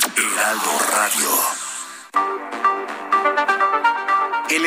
Geraldo Radio. El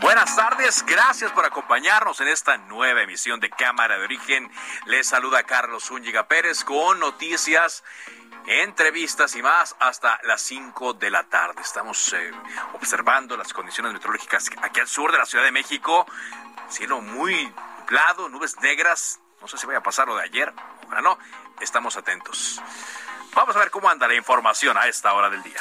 Buenas tardes, gracias por acompañarnos en esta nueva emisión de Cámara de Origen. Les saluda Carlos Zúñiga Pérez con noticias, entrevistas y más hasta las 5 de la tarde. Estamos observando las condiciones meteorológicas aquí al sur de la Ciudad de México. Cielo muy nublado, nubes negras. No sé si vaya a pasar lo de ayer, ojalá no. Estamos atentos. Vamos a ver cómo anda la información a esta hora del día.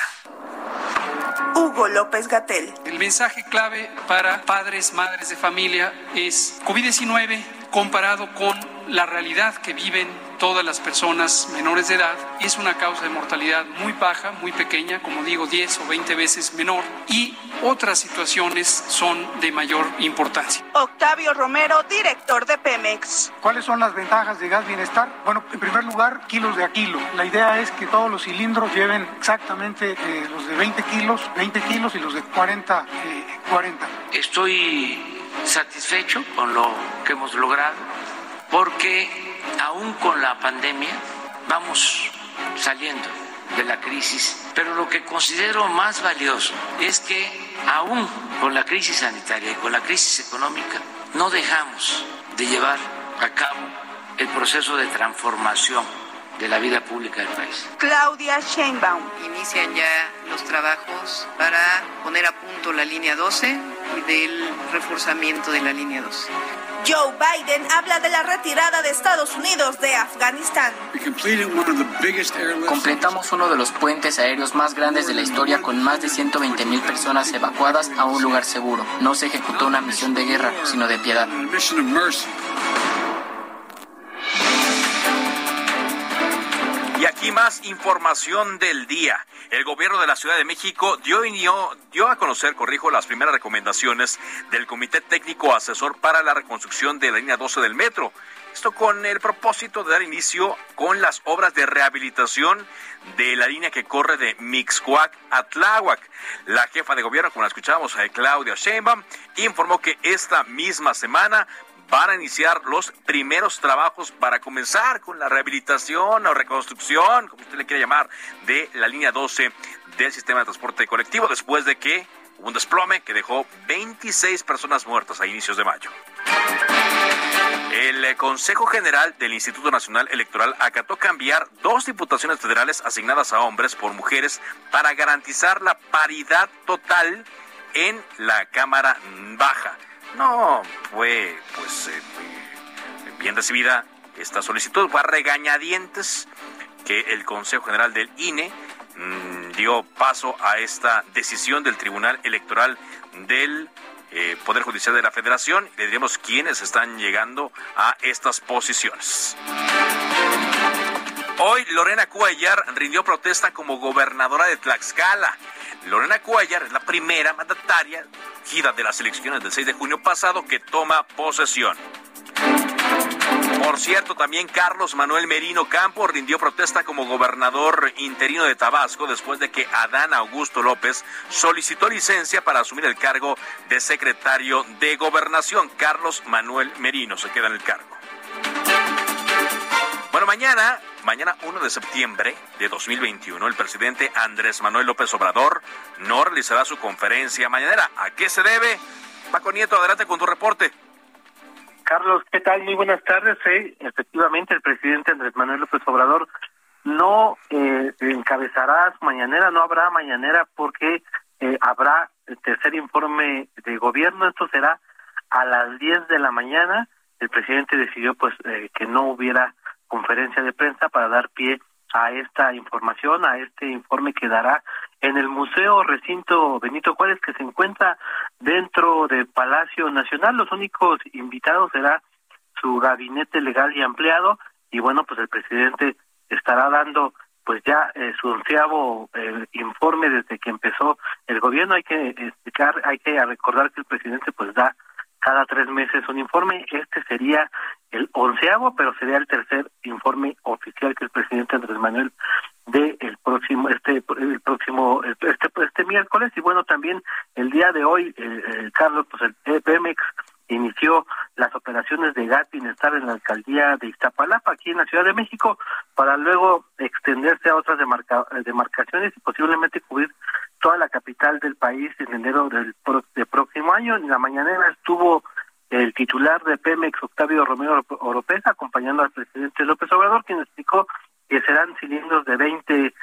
Hugo López-Gatell. El mensaje clave para padres, madres de familia es COVID-19 comparado con la realidad que viven todas las personas menores de edad. Es una causa de mortalidad muy baja, muy pequeña, como digo, 10 o 20 veces menor, y otras situaciones son de mayor importancia. Octavio Romero, director de Pemex. ¿Cuáles son las ventajas de gas bienestar? Bueno, en primer lugar, kilos de a kilo. La idea es que todos los cilindros lleven exactamente los de 20 kilos y los de 40. Estoy satisfecho con lo que hemos logrado porque aún con la pandemia vamos saliendo de la crisis, pero lo que considero más valioso es que aún con la crisis sanitaria y con la crisis económica no dejamos de llevar a cabo el proceso de transformación de la vida pública del país. Claudia Sheinbaum. Inician ya los trabajos para poner a punto la línea 12 y del reforzamiento de la línea 12. Joe Biden habla de la retirada de Estados Unidos de Afganistán. Completamos uno de los puentes aéreos más grandes de la historia con más de 120,000 personas evacuadas a un lugar seguro. No se ejecutó una misión de guerra, sino de piedad. Y aquí más información del día. El gobierno de la Ciudad de México dio a conocer, las primeras recomendaciones del Comité Técnico Asesor para la Reconstrucción de la Línea 12 del Metro. Esto con el propósito de dar inicio con las obras de rehabilitación de la línea que corre de Mixcuac a Tláhuac. La jefa de gobierno, como la escuchábamos, Claudia Sheinbaum, informó que esta misma semana van a iniciar los primeros trabajos para comenzar con la rehabilitación o reconstrucción, como usted le quiera llamar, de la línea 12 del sistema de transporte colectivo, después de que hubo un desplome que dejó 26 personas muertas a inicios de mayo. El Consejo General del Instituto Nacional Electoral acató cambiar 2 diputaciones federales asignadas a hombres por mujeres para garantizar la paridad total en la Cámara Baja. No fue, bien recibida esta solicitud. Fue a regañadientes que el Consejo General del INE dio paso a esta decisión del Tribunal Electoral del Poder Judicial de la Federación. Le diremos quiénes están llegando a estas posiciones. Hoy Lorena Cuellar rindió protesta como gobernadora de Tlaxcala. Lorena Cuellar es la primera mandataria elegida de las elecciones del 6 de junio pasado que toma posesión. Por cierto, también Carlos Manuel Merino Campo rindió protesta como gobernador interino de Tabasco después de que Adán Augusto López solicitó licencia para asumir el cargo de secretario de Gobernación. Carlos Manuel Merino se queda en el cargo. Bueno, mañana 1 de septiembre de 2021, el presidente Andrés Manuel López Obrador no realizará su conferencia mañanera. ¿A qué se debe? Paco Nieto, adelante con tu reporte. Carlos, ¿qué tal? Muy buenas tardes. Efectivamente, el presidente Andrés Manuel López Obrador no encabezará su mañanera, no habrá mañanera porque habrá el tercer informe de gobierno. Esto será a las 10 de la mañana. El presidente decidió que no hubiera conferencia de prensa para dar pie a esta información, a este informe que dará en el Museo Recinto Benito Juárez, que se encuentra dentro del Palacio Nacional. Los únicos invitados será su gabinete legal y ampliado, y bueno, pues el presidente estará dando pues ya su onceavo informe desde que empezó el gobierno. Hay que explicar, hay que recordar que el presidente pues da cada 3 meses un informe. Este sería el 11avo, pero sería el tercer informe oficial que el presidente Andrés Manuel dé el próximo miércoles. Y bueno, también el día de hoy, Carlos, pues el Pemex inició las operaciones de gas bienestar en la alcaldía de Iztapalapa, aquí en la Ciudad de México, para luego extenderse a otras demarcaciones y posiblemente cubrir toda la capital del país en enero del próximo año. En la mañanera estuvo el titular de Pemex, Octavio Romero Oropesa, acompañando al presidente López Obrador, quien explicó que serán cilindros de 20,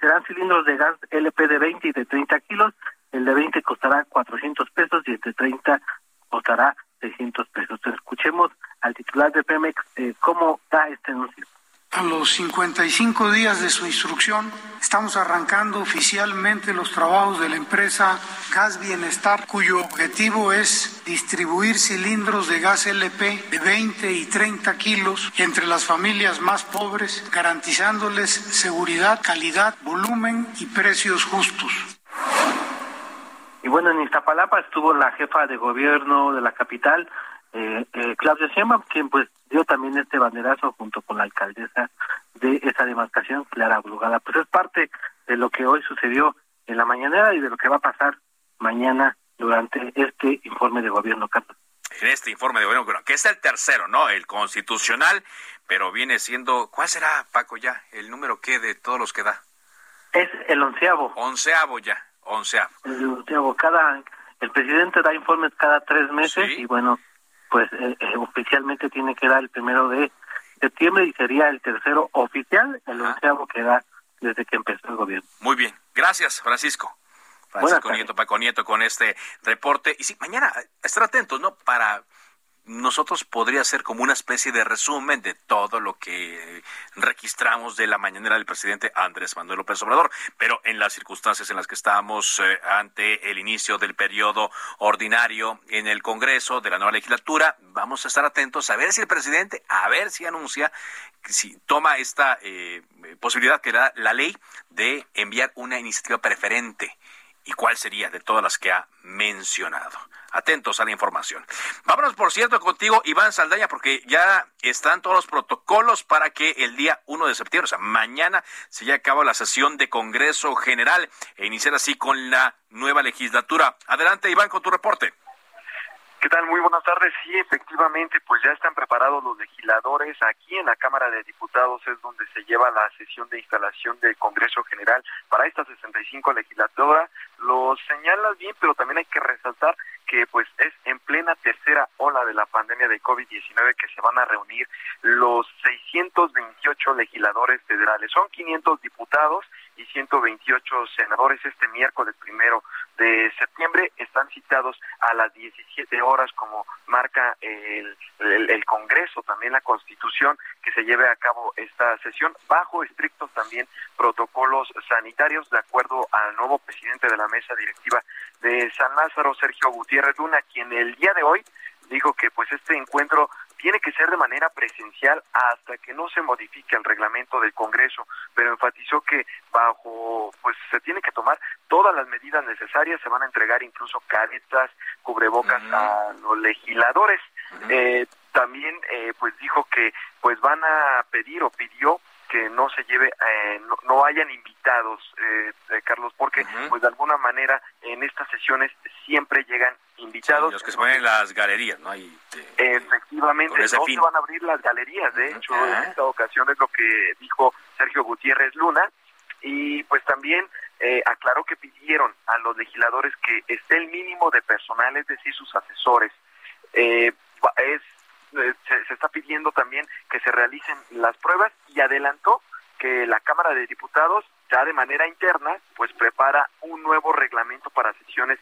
serán cilindros de gas LP de 20 y de 30 kilos. El de 20 costará $400 y el de 30 costará $600. Entonces, escuchemos al titular de Pemex cómo da este anuncio. A los 55 días de su instrucción, estamos arrancando oficialmente los trabajos de la empresa Gas Bienestar, cuyo objetivo es distribuir cilindros de gas LP de 20 y 30 kilos entre las familias más pobres, garantizándoles seguridad, calidad, volumen y precios justos. Y bueno, en Iztapalapa estuvo la jefa de gobierno de la capital, Claudia Sheinbaum, quien pues dio también este banderazo junto con la alcaldesa de esa demarcación, Clara Brugada. Pues es parte de lo que hoy sucedió en la mañanera y de lo que va a pasar mañana durante este informe de gobierno, Carlos. En este informe de gobierno, que es el tercero, ¿no? El constitucional, pero viene siendo, ¿cuál será, Paco, ya? ¿El número qué de todos los que da? Es el 11avo. 11avo ya. El presidente da informes cada 3 meses, sí. Y bueno, pues oficialmente tiene que dar el 1 de septiembre y sería el tercero oficial, el 11avo que da desde que empezó el gobierno. Muy bien, gracias Francisco. Francisco Nieto, Paco Nieto, con este reporte. Y sí, mañana estar atentos, ¿no? Para nosotros podría ser como una especie de resumen de todo lo que registramos de la mañanera del presidente Andrés Manuel López Obrador, pero en las circunstancias en las que estamos ante el inicio del periodo ordinario en el Congreso de la nueva legislatura, vamos a estar atentos a ver si el presidente, a ver si anuncia, si toma esta posibilidad que da la ley de enviar una iniciativa preferente. ¿Y cuál sería de todas las que ha mencionado? Atentos a la información. Vámonos, por cierto, contigo, Iván Saldaña, porque ya están todos los protocolos para que el día 1 de septiembre, o sea, mañana, se lleve a cabo la sesión de Congreso General e iniciar así con la nueva legislatura. Adelante, Iván, con tu reporte. ¿Qué tal? Muy buenas tardes. Sí, efectivamente, pues ya están preparados los legisladores. Aquí en la Cámara de Diputados es donde se lleva la sesión de instalación del Congreso General para esta 65 legislatura. Lo señalas bien, pero también hay que resaltar que pues es en plena tercera ola de la pandemia de COVID-19 que se van a reunir los 628 legisladores federales. Son 500 diputados y 128 senadores. Este miércoles 1 de septiembre están citados a las 17 horas, como marca el Congreso, también la Constitución, que se lleve a cabo esta sesión bajo estrictos también protocolos sanitarios, de acuerdo al nuevo presidente de la mesa directiva de San Lázaro, Sergio Gutiérrez Luna, quien el día de hoy dijo que pues este encuentro tiene que ser de manera presencial hasta que no se modifique el reglamento del Congreso, pero enfatizó que bajo, pues se tiene que tomar todas las medidas necesarias, se van a entregar incluso caretas, cubrebocas a los legisladores. También pues dijo que pues van a pedir, o pidió, que no se lleve, no hayan invitados, Carlos, porque pues de alguna manera en estas sesiones siempre llegan invitados. Sí, los que se ponen en las galerías, ¿no? Y efectivamente, no se van a abrir las galerías, de hecho, en esta ocasión es lo que dijo Sergio Gutiérrez Luna, y pues también aclaró que pidieron a los legisladores que esté el mínimo de personal, es decir, sus asesores. Se está pidiendo también que se realicen las pruebas, y adelantó que la Cámara de Diputados ya de manera interna, pues prepara un nuevo reglamento para sesiones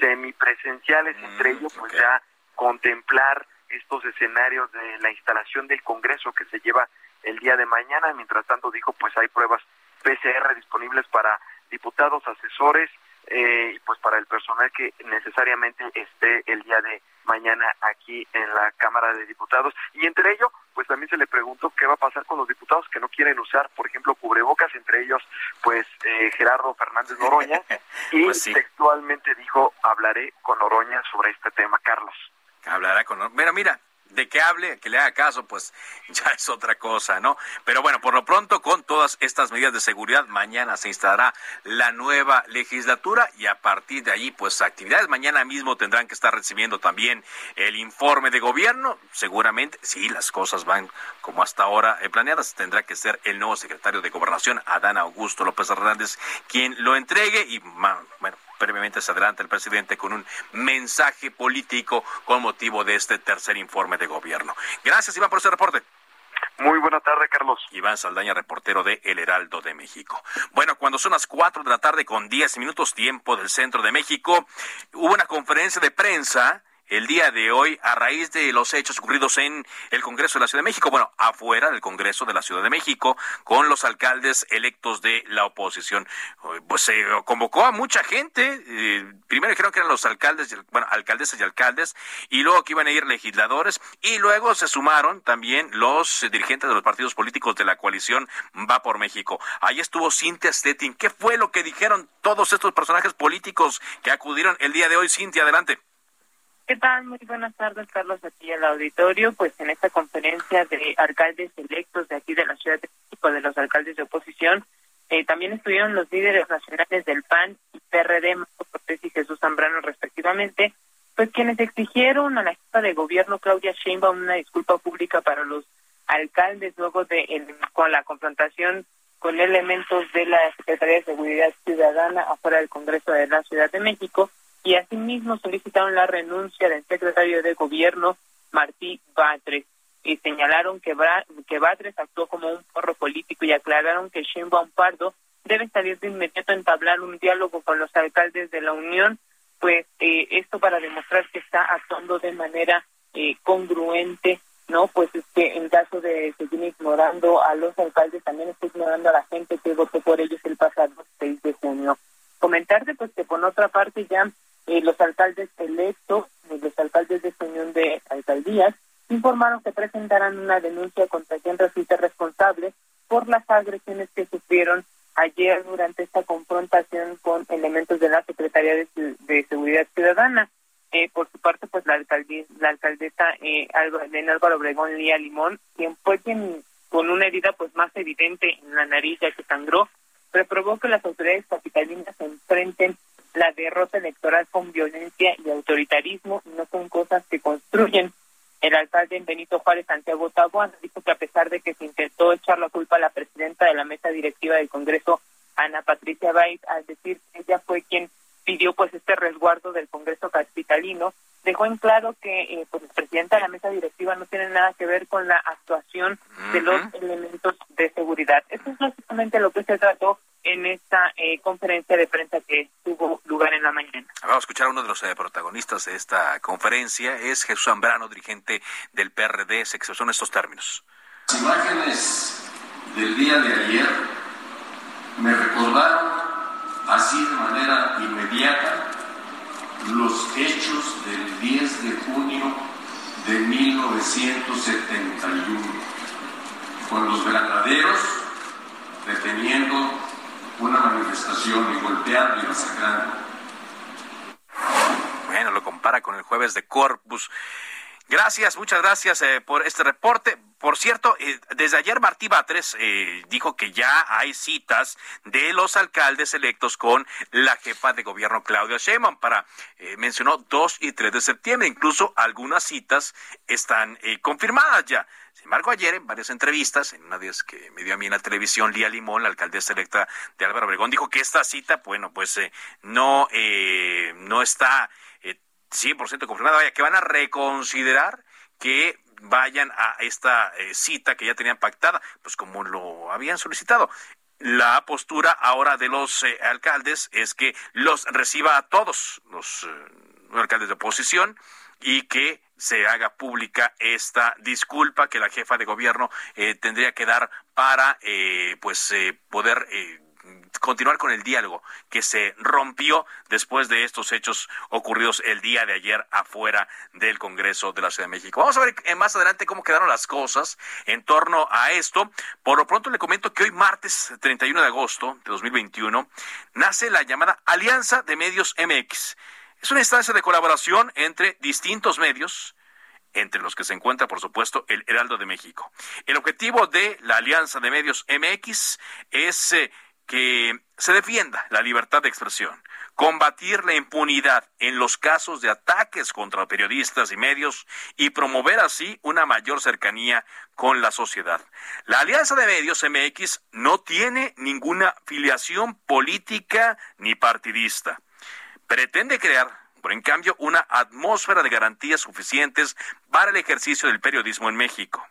semipresenciales, entre ellos pues ya contemplar estos escenarios de la instalación del Congreso que se lleva el día de mañana. Mientras tanto, dijo, pues hay pruebas PCR disponibles para diputados, asesores, y pues para el personal que necesariamente esté el día de mañana aquí en la Cámara de Diputados. Y entre ello, pues también se le preguntó qué va a pasar con los diputados que no quieren usar, por ejemplo, cubrebocas, entre ellos, pues Gerardo Fernández Noroña, y pues sí, textualmente dijo, hablaré con Noroña sobre este tema, Carlos. Hablará con Noroña. Mira. De que hable, que le haga caso, pues ya es otra cosa, ¿no? Pero bueno, por lo pronto, con todas estas medidas de seguridad, mañana se instalará la nueva legislatura y a partir de ahí, pues actividades. Mañana mismo tendrán que estar recibiendo también el informe de gobierno. Seguramente, si las cosas van como hasta ahora planeadas, tendrá que ser el nuevo secretario de Gobernación, Adán Augusto López Hernández, quien lo entregue y, bueno, previamente se adelanta el presidente con un mensaje político con motivo de este tercer informe de gobierno. Gracias, Iván, por este reporte. Muy buena tarde, Carlos. Iván Saldaña, reportero de El Heraldo de México. Bueno, cuando son las 4:10 p.m, tiempo del centro de México, hubo una conferencia de prensa el día de hoy a raíz de los hechos ocurridos en el Congreso de la Ciudad de México, bueno, afuera del Congreso de la Ciudad de México, con los alcaldes electos de la oposición. Pues se convocó a mucha gente, primero dijeron que eran los alcaldes, bueno, alcaldesas y alcaldes, y luego que iban a ir legisladores, y luego se sumaron también los dirigentes de los partidos políticos de la coalición Va por México. Ahí estuvo Cintia Stettin. ¿Qué fue lo que dijeron todos estos personajes políticos que acudieron el día de hoy? Cintia, adelante. ¿Qué tal? Muy buenas tardes, Carlos, aquí al auditorio. Pues en esta conferencia de alcaldes electos de aquí de la Ciudad de México, de los alcaldes de oposición, también estuvieron los líderes nacionales del PAN y PRD, Marco Cortés y Jesús Zambrano, respectivamente, pues quienes exigieron a la jefa de gobierno, Claudia Sheinbaum, una disculpa pública para los alcaldes luego de con la confrontación con elementos de la Secretaría de Seguridad Ciudadana afuera del Congreso de la Ciudad de México. Y asimismo solicitaron la renuncia del secretario de Gobierno, Martí Batres, y señalaron que Batres actuó como un porro político y aclararon que Sheinbaum Pardo debe salir de inmediato a entablar un diálogo con los alcaldes de la Unión, pues esto para demostrar que está actuando de manera congruente, ¿no? Pues es que en caso de seguir ignorando a los alcaldes, también está ignorando a la gente que votó por ellos el pasado 6 de junio. Comentarte pues que por otra parte ya los alcaldes electos, los alcaldes de esta unión de alcaldías, informaron que presentarán una denuncia contra quien resulte responsable por las agresiones que sufrieron ayer durante esta confrontación con elementos de la Secretaría de Seguridad Ciudadana. Por su parte, pues la alcaldesa en Álvaro Obregón, Lía Limón, quien fue quien con una herida pues más evidente en la nariz ya que sangró, reprobó que las autoridades capitalinas se enfrenten la derrota electoral con violencia y autoritarismo, no son cosas que construyen. El alcalde en Benito Juárez, Santiago Taboada, dijo que a pesar de que se intentó echar la culpa a la presidenta de la mesa directiva del Congreso, Ana Patricia Báez, al decir que ella fue quien pidió pues este resguardo del Congreso capitalino, dejó en claro que pues el presidente de la mesa directiva no tiene nada que ver con la actuación de los elementos de seguridad. Eso es básicamente lo que se trató en esta conferencia de prensa que tuvo lugar en la mañana. Vamos a escuchar a uno de los protagonistas de esta conferencia, es Jesús Zambrano, dirigente del PRD, se expresó en estos términos. Las imágenes del día de ayer me recordaron así de manera inmediata los hechos del 10 de junio de 1971, con los granaderos deteniendo una manifestación y golpeando y masacrando. Bueno, lo compara con el jueves de Corpus. Gracias, muchas gracias por este reporte. Por cierto, desde ayer Martí Batres dijo que ya hay citas de los alcaldes electos con la jefa de gobierno Claudia Sheinbaum para, mencionó 2 y 3 de septiembre. Incluso algunas citas están confirmadas ya. Sin embargo, ayer en varias entrevistas, en una de ellas que me dio a mí en la televisión, Lía Limón, la alcaldesa electa de Álvaro Obregón, dijo que esta cita, bueno, pues no está 100% confirmada, vaya, que van a reconsiderar que vayan a esta cita que ya tenían pactada, pues como lo habían solicitado. la postura ahora de los alcaldes es que los reciba a todos los alcaldes de oposición y que se haga pública esta disculpa que la jefa de gobierno tendría que dar para poder continuar con el diálogo que se rompió después de estos hechos ocurridos el día de ayer afuera del Congreso de la Ciudad de México. Vamos a ver más adelante cómo quedaron las cosas en torno a esto. Por lo pronto le comento que hoy martes 31 de agosto de 2021 nace la llamada Alianza de Medios MX. Es una instancia de colaboración entre distintos medios, entre los que se encuentra, por supuesto, el Heraldo de México. El objetivo de la Alianza de Medios MX es que se defienda la libertad de expresión, combatir la impunidad en los casos de ataques contra periodistas y medios y promover así una mayor cercanía con la sociedad. La Alianza de Medios MX no tiene ninguna filiación política ni partidista. Pretende crear, por en cambio, una atmósfera de garantías suficientes para el ejercicio del periodismo en México.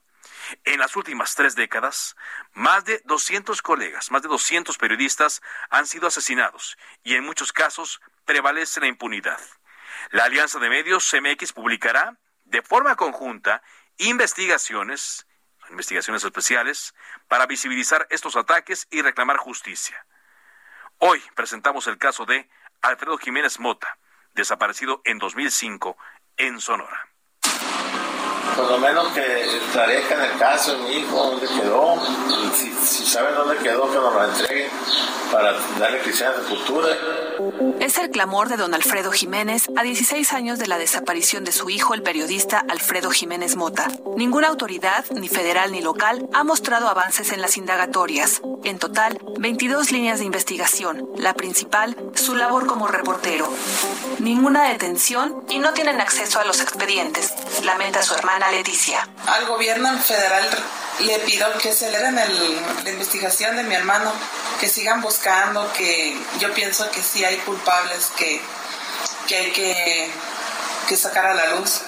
En las últimas 3 décadas, más de 200 colegas, más de 200 periodistas han sido asesinados y en muchos casos prevalece la impunidad. La Alianza de Medios MX publicará de forma conjunta investigaciones especiales para visibilizar estos ataques y reclamar justicia. Hoy presentamos el caso de Alfredo Jiménez Mota, desaparecido en 2005 en Sonora. Por lo menos que esclarezcan el caso, mi hijo, dónde quedó, si saben dónde quedó, que nos lo entreguen para darle cristianas de cultura. Es el clamor de don Alfredo Jiménez a 16 años de la desaparición de su hijo, el periodista Alfredo Jiménez Mota. Ninguna autoridad, ni federal ni local, ha mostrado avances en las indagatorias. En total, 22 líneas de investigación, la principal, su labor como reportero. Ninguna detención y no tienen acceso a los expedientes, lamenta su hermana Leticia. Al gobierno federal le pido que aceleren la investigación de mi hermano, que sigan buscando, que yo pienso que sí hay culpables que hay que sacar a la luz.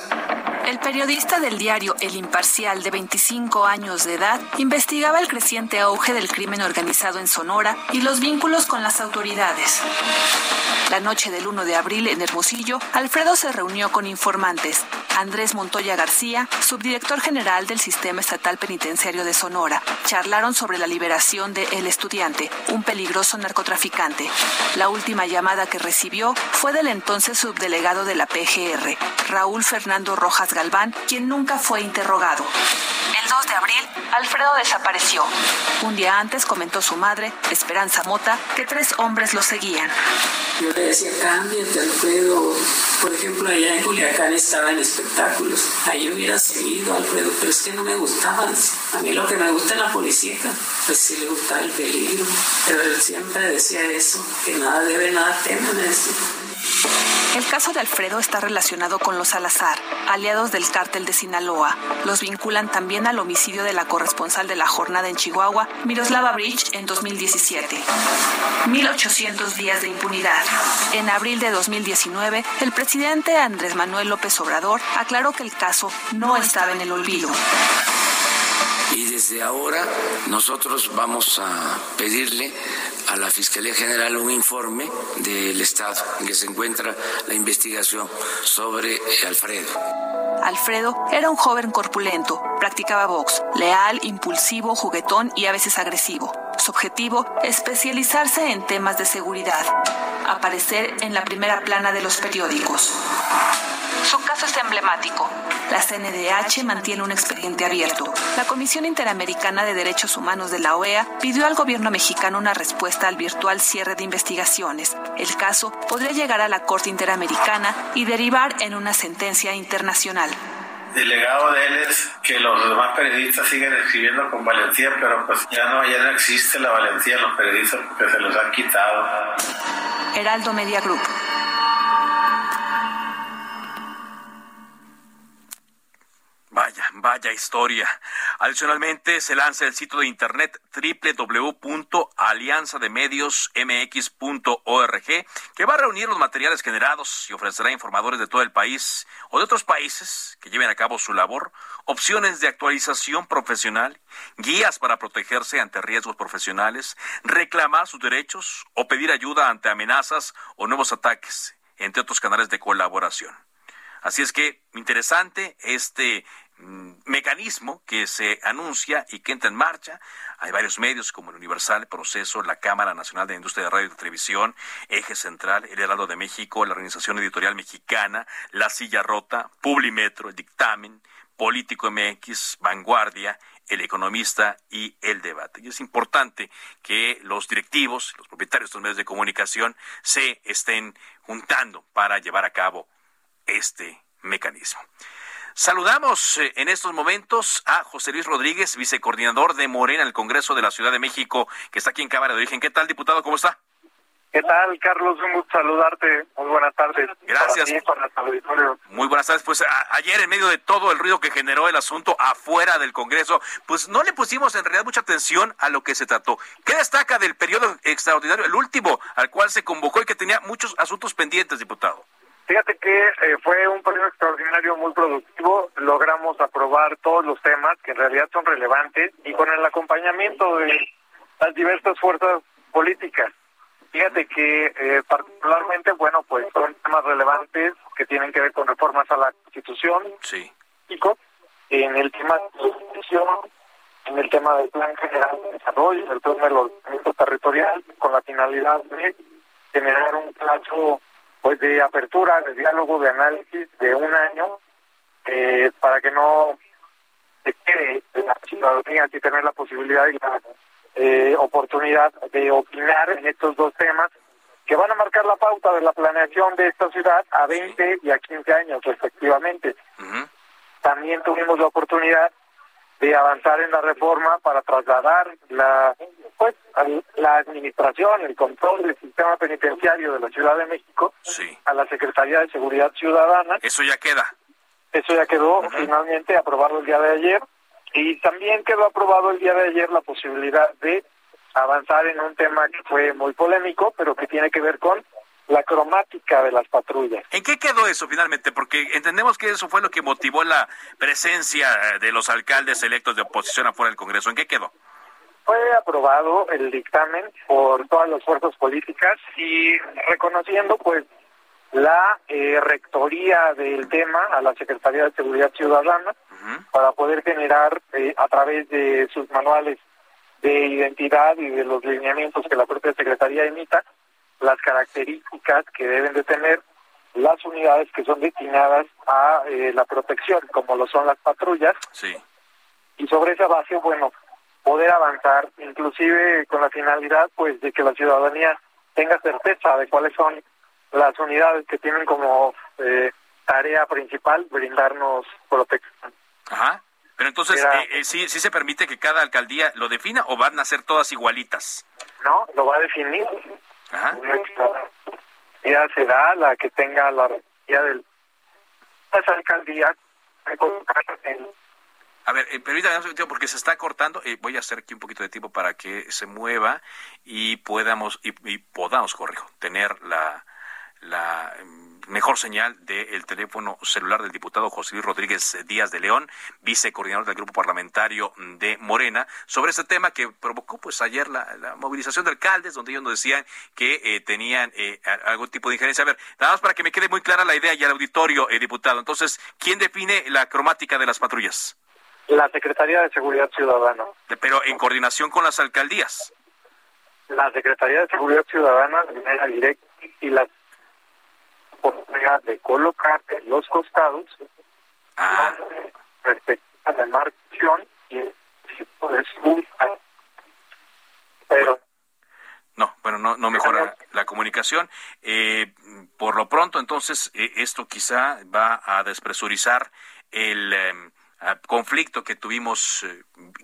El periodista del diario El Imparcial, de 25 años de edad, investigaba el creciente auge del crimen organizado en Sonora y los vínculos con las autoridades. La noche del 1 de abril, en Hermosillo, Alfredo se reunió con informantes. Andrés Montoya García, subdirector general del Sistema Estatal Penitenciario de Sonora, charlaron sobre la liberación de El Estudiante, un peligroso narcotraficante. La última llamada que recibió fue del entonces subdelegado de la PGR, Raúl Fernando Rojas Galván, quien nunca fue interrogado. El 2 de abril, Alfredo desapareció. Un día antes, comentó su madre, Esperanza Mota, que 3 hombres lo seguían. Yo le decía, cámbiate, Alfredo. Por ejemplo, allá en Culiacán estaban espectáculos. Ahí hubiera seguido, Alfredo, pero es que no me gustaban. A mí lo que me gusta es la policía. Pues sí le gustaba el peligro. Pero él siempre decía eso, que nada debe, nada teme, me decía. El caso de Alfredo está relacionado con los Salazar, aliados del cártel de Sinaloa. Los vinculan también al homicidio de la corresponsal de La Jornada en Chihuahua, Miroslava Bridge, en 2017. 1.800 días de impunidad. En abril de 2019, el presidente Andrés Manuel López Obrador aclaró que el caso no estaba en el olvido. Y desde ahora nosotros vamos a pedirle a la Fiscalía General un informe del estado en que se encuentra la investigación sobre Alfredo. Alfredo era un joven corpulento, practicaba box, leal, impulsivo, juguetón y a veces agresivo. Su objetivo, especializarse en temas de seguridad. Aparecer en la primera plana de los periódicos. Su caso es emblemático. La CNDH mantiene un expediente abierto. La Comisión Interamericana de Derechos Humanos de la OEA pidió al gobierno mexicano una respuesta al virtual cierre de investigaciones. El caso podría llegar a la Corte Interamericana y derivar en una sentencia internacional. El legado de él es que los demás periodistas siguen escribiendo con valentía, pero pues ya no existe la valentía de los periodistas porque se los han quitado. Heraldo Media Group. Vaya, Vaya historia. Adicionalmente, se lanza el sitio de internet www.alianzademediosmx.org, que va a reunir los materiales generados y ofrecerá a informadores de todo el país o de otros países que lleven a cabo su labor opciones de actualización profesional, guías para protegerse ante riesgos profesionales, reclamar sus derechos o pedir ayuda ante amenazas o nuevos ataques, entre otros canales de colaboración. Así es que, interesante este mecanismo que se anuncia y que entra en marcha. Hay varios medios como el Universal, el Proceso, la Cámara Nacional de Industria de Radio y de Televisión, Eje Central, el Heraldo de México, la Organización Editorial Mexicana, La Silla Rota, Publimetro, El Dictamen, Político MX, Vanguardia, El Economista y El Debate. Y es importante que los directivos, los propietarios de estos medios de comunicación se estén juntando para llevar a cabo este mecanismo. Saludamos en estos momentos a José Luis Rodríguez, vicecoordinador de Morena al Congreso de la Ciudad de México, que está aquí en Cámara de Origen. ¿Qué tal, diputado? ¿Cómo está? ¿Qué tal, Carlos? Un gusto saludarte. Muy buenas tardes. Gracias. Muy buenas tardes. Pues ayer, en medio de todo el ruido que generó el asunto afuera del Congreso, pues no le pusimos en realidad mucha atención a lo que se trató. ¿Qué destaca del periodo extraordinario, el último, al cual se convocó y que tenía muchos asuntos pendientes, diputado? Fíjate que fue un periodo extraordinario muy productivo. Logramos aprobar todos los temas que en realidad son relevantes y con el acompañamiento de las diversas fuerzas políticas. Fíjate que particularmente, bueno, pues son temas relevantes que tienen que ver con reformas a la Constitución, sí, en el tema de la Constitución, en el tema del Plan General de Desarrollo, en el tema del ordenamiento territorial, con la finalidad de generar un plazo pues de apertura, de diálogo, de análisis de un año, para que no se quede la ciudadanía sin tener la posibilidad y la oportunidad de opinar en estos dos temas que van a marcar la pauta de la planeación de esta ciudad a 20 y a 15 años respectivamente. Uh-huh. También tuvimos la oportunidad de avanzar en la reforma para trasladar la administración, el control del sistema penitenciario de la Ciudad de México, sí, a la Secretaría de Seguridad Ciudadana. Eso ya queda. Eso ya quedó, uh-huh, finalmente aprobado el día de ayer. Y también quedó aprobado el día de ayer la posibilidad de avanzar en un tema que fue muy polémico, pero que tiene que ver con la cromática de las patrullas. ¿En qué quedó eso finalmente? Porque entendemos que eso fue lo que motivó la presencia de los alcaldes electos de oposición afuera del Congreso. ¿En qué quedó? Fue aprobado el dictamen por todas las fuerzas políticas y reconociendo pues la rectoría del tema a la Secretaría de Seguridad Ciudadana, uh-huh, para poder generar a través de sus manuales de identidad y de los lineamientos que la propia Secretaría emita, las características que deben de tener las unidades que son destinadas a la protección, como lo son las patrullas, sí, y sobre esa base, bueno, poder avanzar, inclusive con la finalidad pues de que la ciudadanía tenga certeza de cuáles son las unidades que tienen como tarea principal brindarnos protección. Ajá. Pero entonces, ¿sí se permite que cada alcaldía lo defina o van a ser todas igualitas? No, lo va a definir. Ajá. Ya será la que tenga la ya del las alcaldías en... A ver, permítame, porque se está cortando. Voy a hacer aquí un poquito de tiempo para que se mueva y podamos tener la mejor señal del teléfono celular del diputado José Luis Rodríguez Díaz de León, vicecoordinador del Grupo Parlamentario de Morena, sobre este tema que provocó pues ayer la movilización de alcaldes, donde ellos nos decían que tenían algún tipo de injerencia. A ver, nada más para que me quede muy clara la idea y al auditorio, diputado. Entonces, ¿quién define la cromática de las patrullas? La Secretaría de Seguridad Ciudadana. Pero en coordinación con las alcaldías. La Secretaría de Seguridad Ciudadana de manera directa y las oportunidad de colocar en los costados respecto a la marcación y el tipo de su... Pero no mejora la comunicación. Por lo pronto, entonces, esto quizá va a despresurizar el conflicto que tuvimos,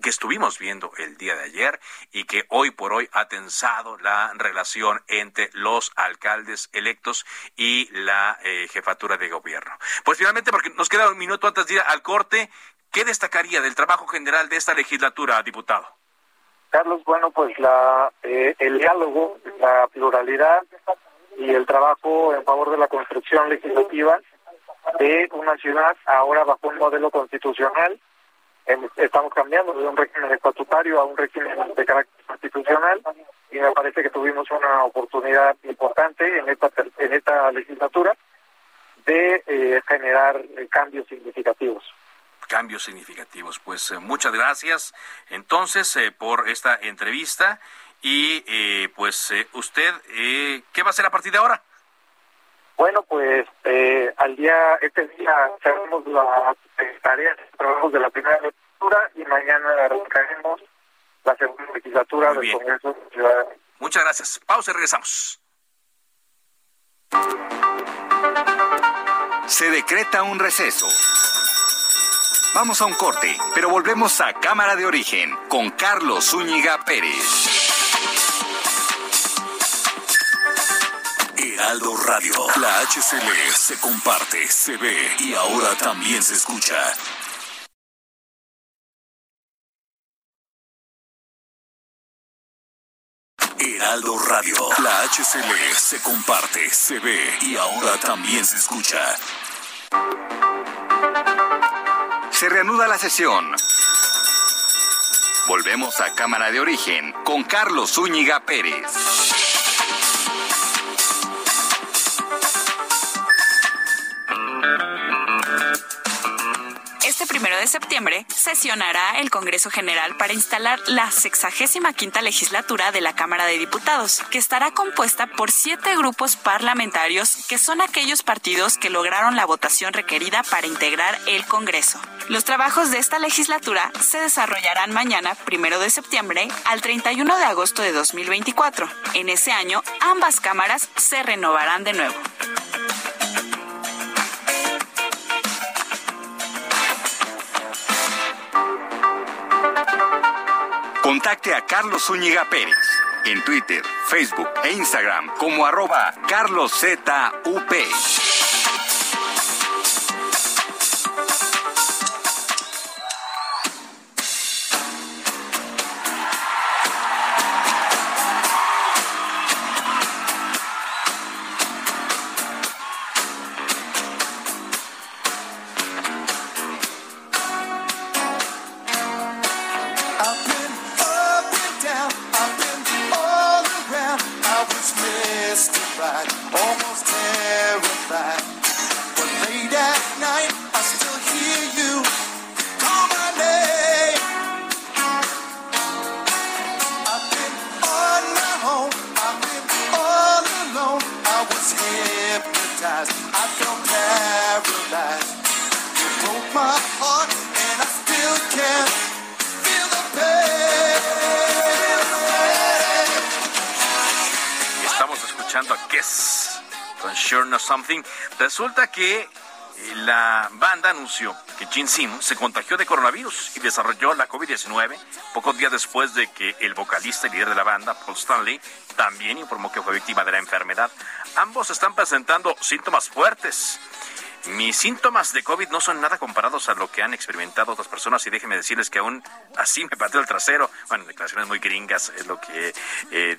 que estuvimos viendo el día de ayer y que hoy por hoy ha tensado la relación entre los alcaldes electos y la jefatura de gobierno. Pues finalmente, porque nos queda un minuto antes de ir al corte, ¿Qué destacaría del trabajo general de esta legislatura, diputado? Carlos, bueno, pues el diálogo, la pluralidad y el trabajo en favor de la construcción legislativa de una ciudad ahora bajo un modelo constitucional. Estamos cambiando de un régimen estatutario a un régimen de carácter constitucional y me parece que tuvimos una oportunidad importante en esta legislatura de generar cambios significativos. Cambios significativos. Pues muchas gracias entonces por esta entrevista y usted, ¿qué va a hacer a partir de ahora? Bueno, pues este día cerramos las tareas y trabajos de la primera legislatura y mañana arrancaremos la segunda legislatura del Congreso de Ciudadanos. Muchas gracias. Pausa y regresamos. Se decreta un receso. Vamos a un corte, pero volvemos a Cámara de Origen con Carlos Zúñiga Pérez. Geraldo Radio, la HCL se comparte, se ve y ahora también se escucha. Geraldo Radio, la HCL se comparte, se ve y ahora también se escucha. Se reanuda la sesión. Volvemos a Cámara de Origen con Carlos Zúñiga Pérez. De septiembre sesionará el Congreso General para instalar la 65ª legislatura de la Cámara de Diputados, que estará compuesta por 7 grupos parlamentarios, que son aquellos partidos que lograron la votación requerida para integrar el Congreso. Los trabajos de esta legislatura se desarrollarán mañana, 1 de septiembre, al 31 de agosto de 2024. En ese año, ambas cámaras se renovarán de nuevo. Contacte a Carlos Zúñiga Pérez en Twitter, Facebook e Instagram como @CarlosZUP. Resulta que la banda anunció que Gene Simmons se contagió de coronavirus y desarrolló la COVID-19 pocos días después de que el vocalista y líder de la banda, Paul Stanley, también informó que fue víctima de la enfermedad. Ambos están presentando síntomas fuertes. Mis síntomas de COVID no son nada comparados a lo que han experimentado otras personas y déjenme decirles que aún así me pateó el trasero. Bueno, declaraciones muy gringas es lo que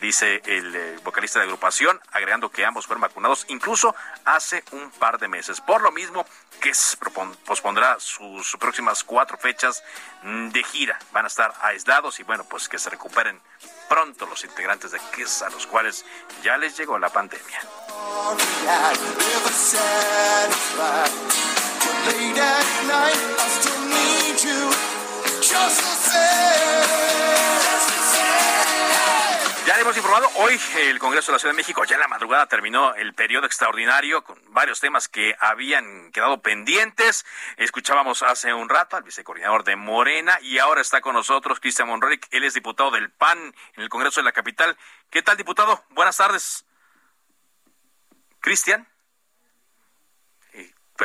dice el vocalista de la agrupación, agregando que ambos fueron vacunados incluso hace un par de meses. Por lo mismo que pospondrá sus próximas 4 fechas de gira. Van a estar aislados y bueno, pues que se recuperen pronto los integrantes de Kiss, a los cuales ya les llegó la pandemia. Ya le hemos informado, hoy el Congreso de la Ciudad de México ya en la madrugada terminó el periodo extraordinario con varios temas que habían quedado pendientes. Escuchábamos hace un rato al vicecoordinador de Morena y ahora está con nosotros Cristian Monreal, él es diputado del PAN en el Congreso de la Capital. ¿Qué tal, diputado? Buenas tardes. Cristian.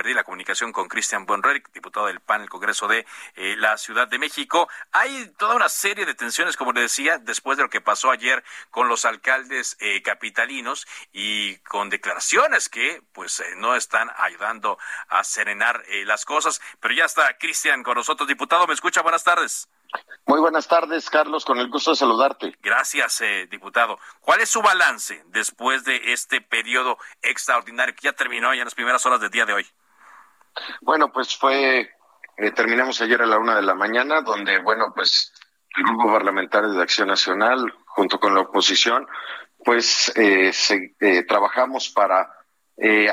perdí la comunicación con Cristian Monreal, diputado del PAN en el Congreso de la Ciudad de México. Hay toda una serie de tensiones, como le decía, después de lo que pasó ayer con los alcaldes capitalinos y con declaraciones que pues no están ayudando a serenar las cosas. Pero ya está Cristian con nosotros. Diputado, ¿me escucha? Buenas tardes. Muy buenas tardes, Carlos, con el gusto de saludarte. Gracias, diputado. ¿Cuál es su balance después de este periodo extraordinario que ya terminó ya en las primeras horas del día de hoy? Bueno, pues terminamos ayer a la 1:00 a.m, donde, bueno, pues el Grupo Parlamentario de Acción Nacional, junto con la oposición, pues trabajamos para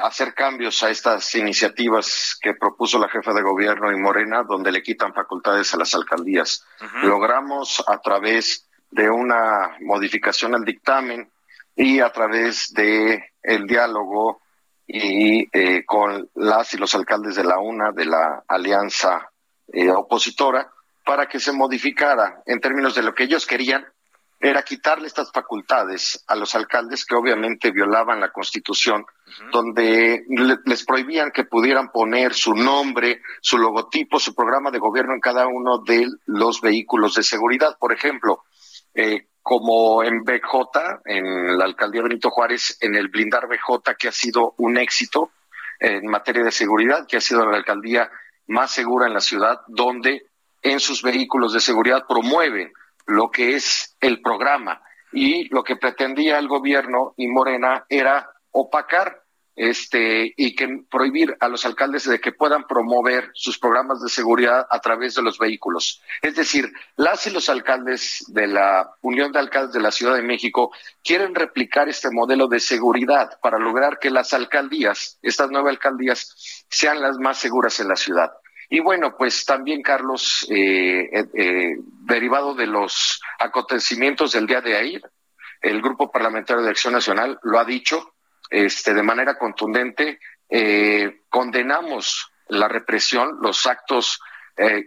hacer cambios a estas iniciativas que propuso la jefa de gobierno y Morena, donde le quitan facultades a las alcaldías. Uh-huh. Logramos a través de una modificación al dictamen y a través de el diálogo y con las y los alcaldes de la UNA, de la alianza opositora, para que se modificara en términos de lo que ellos querían, era quitarle estas facultades a los alcaldes que obviamente violaban la Constitución, uh-huh, donde les prohibían que pudieran poner su nombre, su logotipo, su programa de gobierno en cada uno de los vehículos de seguridad. Por ejemplo, como en BJ, en la alcaldía Benito Juárez, en el blindar BJ, que ha sido un éxito en materia de seguridad, que ha sido la alcaldía más segura en la ciudad, donde en sus vehículos de seguridad promueven lo que es el programa, y lo que pretendía el gobierno y Morena era opacar y que prohibir a los alcaldes de que puedan promover sus programas de seguridad a través de los vehículos. Es decir, las y los alcaldes de la Unión de Alcaldes de la Ciudad de México quieren replicar este modelo de seguridad para lograr que las alcaldías, estas 9 alcaldías, sean las más seguras en la ciudad. Y bueno, pues también, Carlos, derivado de los acontecimientos del día de ayer, el Grupo Parlamentario de Acción Nacional lo ha dicho de manera contundente, condenamos la represión, los actos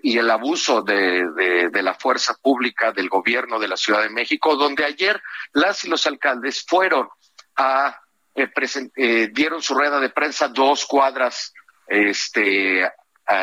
y el abuso de la fuerza pública del gobierno de la Ciudad de México, donde ayer las y los alcaldes fueron a dieron su rueda de prensa 2 cuadras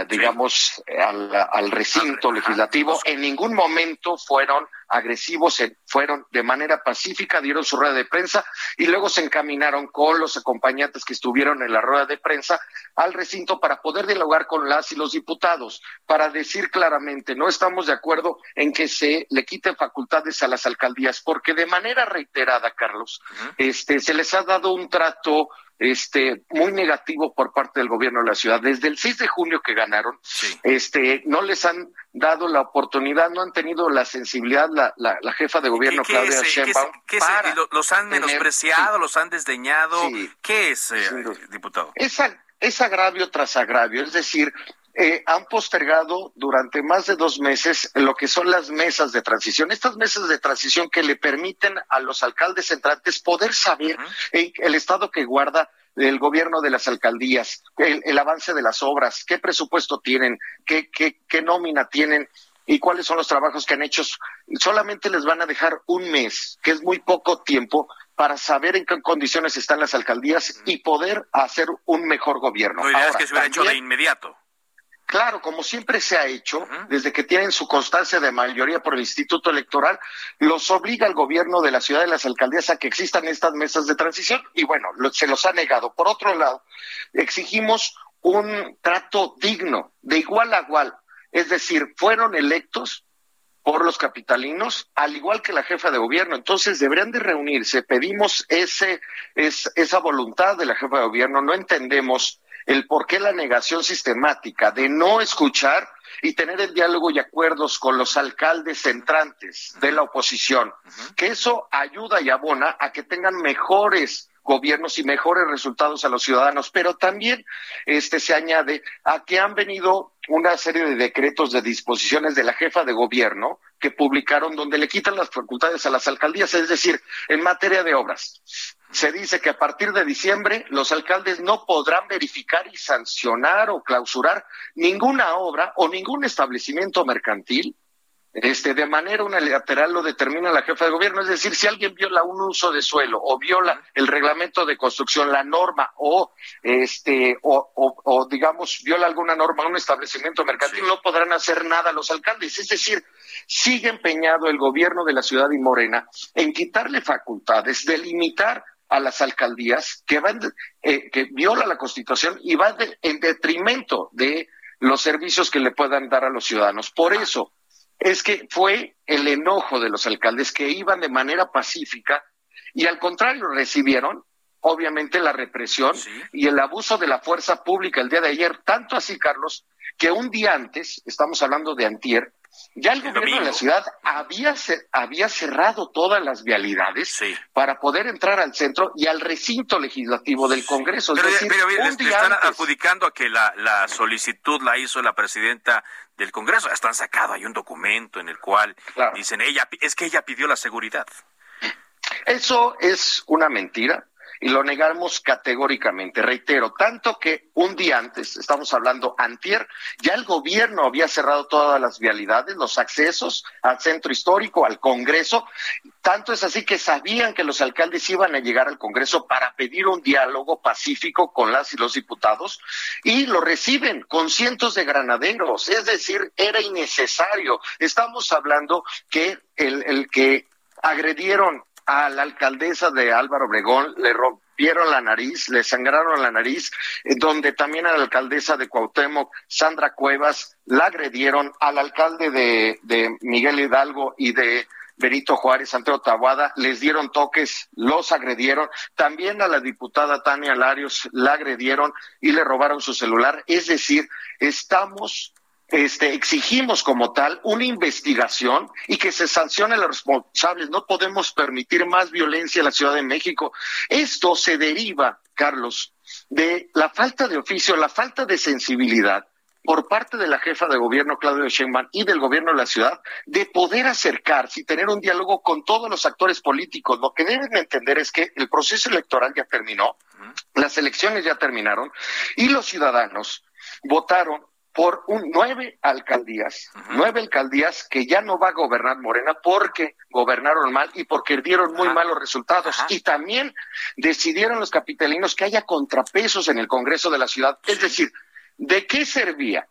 digamos, al recinto legislativo. En ningún momento fueron agresivos, fueron de manera pacífica, dieron su rueda de prensa y luego se encaminaron con los acompañantes que estuvieron en la rueda de prensa al recinto para poder dialogar con las y los diputados, para decir claramente, no estamos de acuerdo en que se le quiten facultades a las alcaldías, porque de manera reiterada, Carlos, uh-huh, se les ha dado un trato muy negativo por parte del gobierno de la ciudad. Desde el 6 de junio que ganaron, sí, no les han dado la oportunidad, no han tenido la sensibilidad, la jefa de gobierno, Claudia Sheinbaum, para los han menospreciado, sí, los han desdeñado. Sí. ¿Qué es, diputado? Es agravio tras agravio, es decir, han postergado durante más de 2 meses lo que son las mesas de transición. Estas mesas de transición que le permiten a los alcaldes entrantes poder saber, uh-huh, el estado que guarda el gobierno de las alcaldías, el avance de las obras, qué presupuesto tienen, qué nómina tienen y cuáles son los trabajos que han hecho. Solamente les van a dejar 1 mes, que es muy poco tiempo, para saber en qué condiciones están las alcaldías y poder hacer un mejor gobierno. Lo ideal es que se hubiera hecho de inmediato. Claro, como siempre se ha hecho, uh-huh, desde que tienen su constancia de mayoría por el Instituto Electoral, los obliga el gobierno de la ciudad y las alcaldías a que existan estas mesas de transición, y bueno, se los ha negado. Por otro lado, exigimos un trato digno, de igual a igual, es decir, fueron electos por los capitalinos, al igual que la jefa de gobierno, entonces deberían de reunirse. Pedimos esa voluntad de la jefa de gobierno, no entendemos el por qué la negación sistemática de no escuchar y tener el diálogo y acuerdos con los alcaldes entrantes de la oposición, uh-huh, que eso ayuda y abona a que tengan mejores gobiernos y mejores resultados a los ciudadanos, pero también se añade a que han venido una serie de decretos de disposiciones de la jefa de gobierno que publicaron donde le quitan las facultades a las alcaldías, es decir, en materia de obras. Se dice que a partir de diciembre los alcaldes no podrán verificar y sancionar o clausurar ninguna obra o ningún establecimiento mercantil de manera unilateral lo determina la jefa de gobierno. Es decir, si alguien viola un uso de suelo o viola el reglamento de construcción, la norma, o digamos viola alguna norma, un establecimiento mercantil, no podrán hacer nada los alcaldes. Es decir, sigue empeñado el gobierno de la ciudad y Morena en quitarle facultades, delimitar a las alcaldías que viola la Constitución y va en detrimento de los servicios que le puedan dar a los ciudadanos. Por eso es que fue el enojo de los alcaldes, que iban de manera pacífica y al contrario recibieron obviamente la represión y el abuso de la fuerza pública el día de ayer, tanto así, Carlos, que un día antes, estamos hablando de antier, ya el gobierno de la ciudad había cerrado todas las vialidades para poder entrar al centro y al recinto legislativo del Congreso. Pero, es decir, le están adjudicando a que la solicitud la hizo la presidenta del Congreso. Están sacado, hay un documento en el cual dicen, ella pidió la seguridad. Eso es una mentira y lo negamos categóricamente. Reitero, tanto que un día antes, estamos hablando antier, ya el gobierno había cerrado todas las vialidades, los accesos al centro histórico, al Congreso. Tanto es así que sabían que los alcaldes iban a llegar al Congreso para pedir un diálogo pacífico con las y los diputados, y lo reciben con cientos de granaderos. Es decir, era innecesario. Estamos hablando que el que agredieron a la alcaldesa de Álvaro Obregón, le rompieron la nariz, le sangraron la nariz, donde también a la alcaldesa de Cuauhtémoc, Sandra Cuevas, la agredieron, al alcalde de Miguel Hidalgo y de Benito Juárez, Santiago Taboada, les dieron toques, los agredieron, también a la diputada Tania Larios la agredieron y le robaron su celular. Es decir, exigimos como tal una investigación y que se sancione a los responsables. No podemos permitir más violencia en la Ciudad de México. Esto se deriva, Carlos, de la falta de oficio, la falta de sensibilidad por parte de la jefa de gobierno, Claudia Sheinbaum, y del gobierno de la ciudad, de poder acercarse y tener un diálogo con todos los actores políticos. Lo que deben entender es que el proceso electoral ya terminó, las elecciones ya terminaron, y los ciudadanos votaron por 9 alcaldías que ya no va a gobernar Morena, porque gobernaron mal y porque dieron muy malos resultados. Y también decidieron los capitalinos que haya contrapesos en el Congreso de la ciudad. Es decir, ¿de qué servía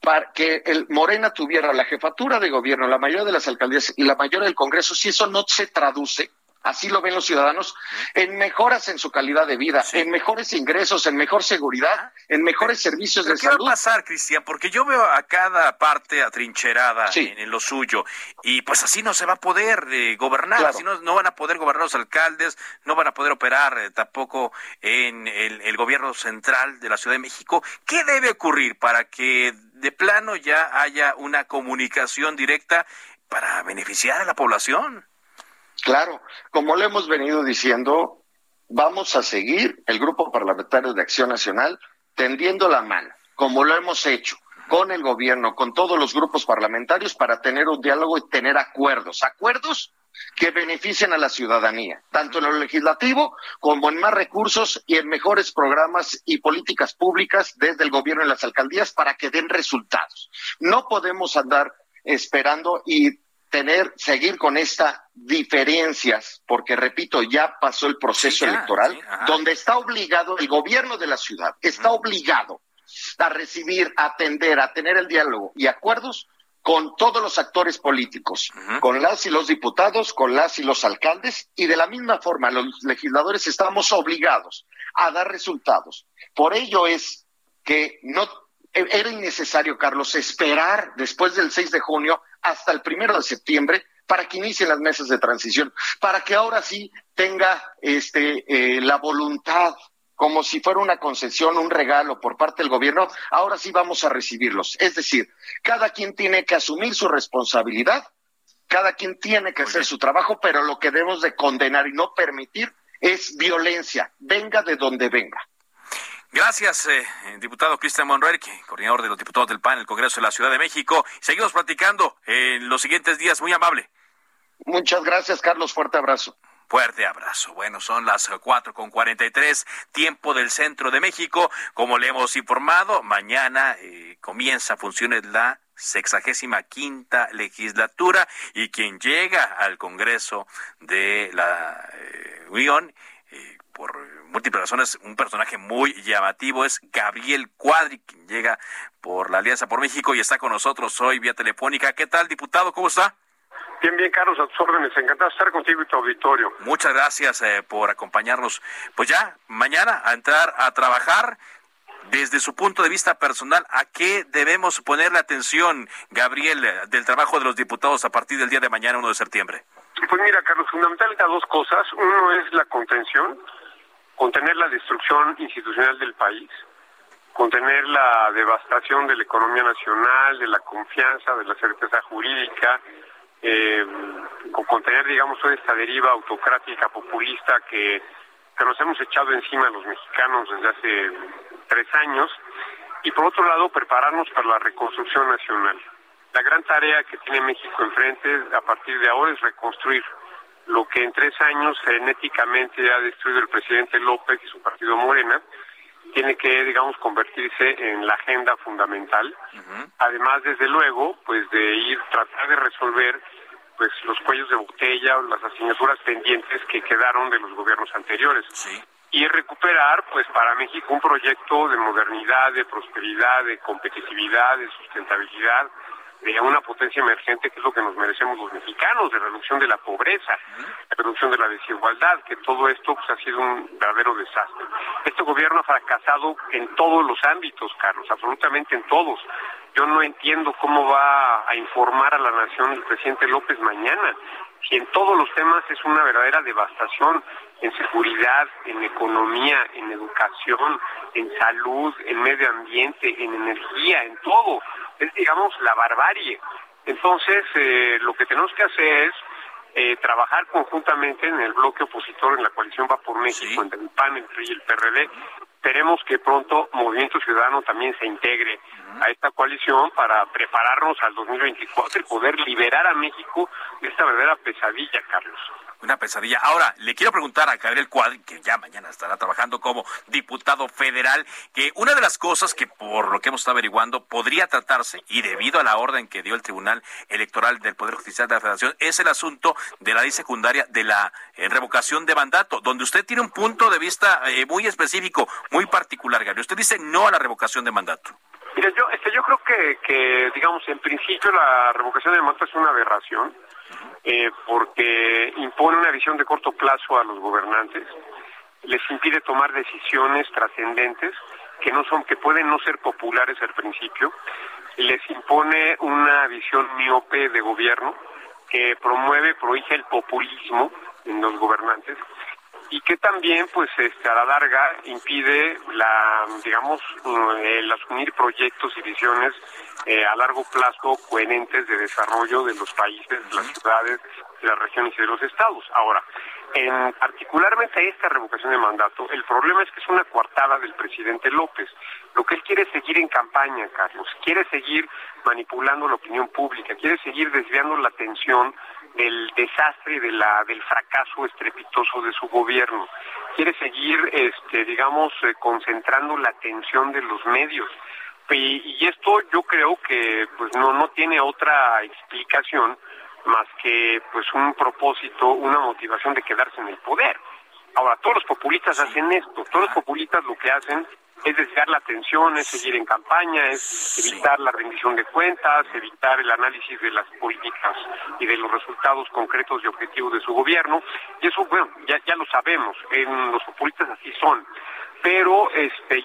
para que Morena tuviera la jefatura de gobierno, la mayoría de las alcaldías y la mayoría del Congreso, si eso no se traduce, así lo ven los ciudadanos, en mejoras en su calidad de vida, en mejores ingresos, en mejor seguridad, en mejores servicios de salud? ¿Qué va a pasar, Cristian? Porque yo veo a cada parte atrincherada en lo suyo, y pues así no se va a poder gobernar, así no van a poder gobernar los alcaldes, no van a poder operar tampoco en el gobierno central de la Ciudad de México. ¿Qué debe ocurrir para que de plano ya haya una comunicación directa para beneficiar a la población? Claro, como lo hemos venido diciendo, vamos a seguir, el Grupo Parlamentario de Acción Nacional, tendiendo la mano, como lo hemos hecho, con el gobierno, con todos los grupos parlamentarios, para tener un diálogo y tener acuerdos que beneficien a la ciudadanía, tanto en lo legislativo como en más recursos y en mejores programas y políticas públicas desde el gobierno y las alcaldías, para que den resultados. No podemos andar esperando y seguir con estas diferencias, porque repito, ya pasó el proceso electoral, donde está obligado el gobierno de la ciudad, está obligado a recibir, a atender, a tener el diálogo y acuerdos con todos los actores políticos, con las y los diputados, con las y los alcaldes, y de la misma forma los legisladores estamos obligados a dar resultados. Por ello es que era innecesario, Carlos, esperar después del 6 de junio hasta el 1 de septiembre para que inicien las mesas de transición, para que ahora sí tenga la voluntad, como si fuera una concesión, un regalo por parte del gobierno, ahora sí vamos a recibirlos. Es decir, cada quien tiene que asumir su responsabilidad, cada quien tiene que hacer su trabajo, pero lo que debemos de condenar y no permitir es violencia, venga de donde venga. Gracias, diputado Cristian Monreal, coordinador de los diputados del PAN en el Congreso de la Ciudad de México. Seguimos platicando en los siguientes días. Muy amable. Muchas gracias, Carlos. Fuerte abrazo. Fuerte abrazo. Bueno, son las 4:43, tiempo del Centro de México. Como le hemos informado, mañana comienza funciones la 65ª legislatura y quien llega al Congreso de la Unión por múltiples razones, un personaje muy llamativo es Gabriel Quadri, quien llega por la Alianza por México y está con nosotros hoy vía telefónica. ¿Qué tal, diputado? ¿Cómo está? Bien, bien, Carlos, a tus órdenes. Encantado de estar contigo y tu auditorio. Muchas gracias por acompañarnos. Pues ya, mañana a entrar a trabajar. Desde su punto de vista personal, ¿a qué debemos ponerle atención, Gabriel, del trabajo de los diputados a partir del día de mañana, 1 de septiembre? Pues mira, Carlos, fundamentalmente a dos cosas. Uno es la contención, contener la destrucción institucional del país, contener la devastación de la economía nacional, de la confianza, de la certeza jurídica, contener, digamos, toda esta deriva autocrática, populista que nos hemos echado encima a los mexicanos desde hace 3 años, y por otro lado prepararnos para la reconstrucción nacional. La gran tarea que tiene México enfrente a partir de ahora es reconstruir lo que en 3 años frenéticamente ha destruido el presidente López y su partido Morena. Tiene que, digamos, convertirse en la agenda fundamental. Además, desde luego, pues de ir, tratar de resolver pues los cuellos de botella o las asignaturas pendientes que quedaron de los gobiernos anteriores. Sí. Y recuperar, pues para México, un proyecto de modernidad, de prosperidad, de competitividad, de sustentabilidad, de una potencia emergente, que es lo que nos merecemos los mexicanos, de reducción de la pobreza, de reducción de la desigualdad, que todo esto pues ha sido un verdadero desastre. Este gobierno ha fracasado en todos los ámbitos, Carlos, absolutamente en todos. Yo no entiendo cómo va a informar a la nación el presidente López mañana, si en todos los temas es una verdadera devastación, en seguridad, en economía, en educación, en salud, en medio ambiente, en energía, en todo. Es, digamos, la barbarie. Entonces, lo que tenemos que hacer es trabajar conjuntamente en el bloque opositor, en la coalición Va por México, entre el PAN, el PRI y el PRD. Esperemos que pronto Movimiento Ciudadano también se integre a esta coalición para prepararnos al 2024 y poder liberar a México de esta verdadera pesadilla, Carlos. Una pesadilla. Ahora, le quiero preguntar a Gabriel Quadri, que ya mañana estará trabajando como diputado federal, que una de las cosas que, por lo que hemos estado averiguando, podría tratarse, y debido a la orden que dio el Tribunal Electoral del Poder Judicial de la Federación, es el asunto de la ley secundaria de la revocación de mandato, donde usted tiene un punto de vista muy específico, muy particular, Gabriel. Usted dice no a la revocación de mandato. Mira, yo creo que digamos, en principio la revocación de mandato es una aberración, porque impone una visión de corto plazo a los gobernantes, les impide tomar decisiones trascendentes que pueden no ser populares al principio, les impone una visión miope de gobierno que prohíbe el populismo en los gobernantes y que también, pues, a la larga impide el asumir proyectos y visiones a largo plazo coherentes de desarrollo de los países, de las ciudades, de las regiones y de los estados. Ahora, particularmente esta revocación de mandato, el problema es que es una coartada del presidente López. Lo que él quiere es seguir en campaña, Carlos, quiere seguir manipulando la opinión pública, quiere seguir desviando la atención del desastre y del fracaso estrepitoso de su gobierno. Quiere seguir, concentrando la atención de los medios. Y esto yo creo que pues no tiene otra explicación más que pues un propósito, una motivación de quedarse en el poder. Ahora, todos los populistas hacen esto. Todos los populistas lo que hacen es desviar la atención, es seguir en campaña, es evitar la rendición de cuentas, evitar el análisis de las políticas y de los resultados concretos y objetivos de su gobierno. Y eso, bueno, ya lo sabemos, los populistas así son. Pero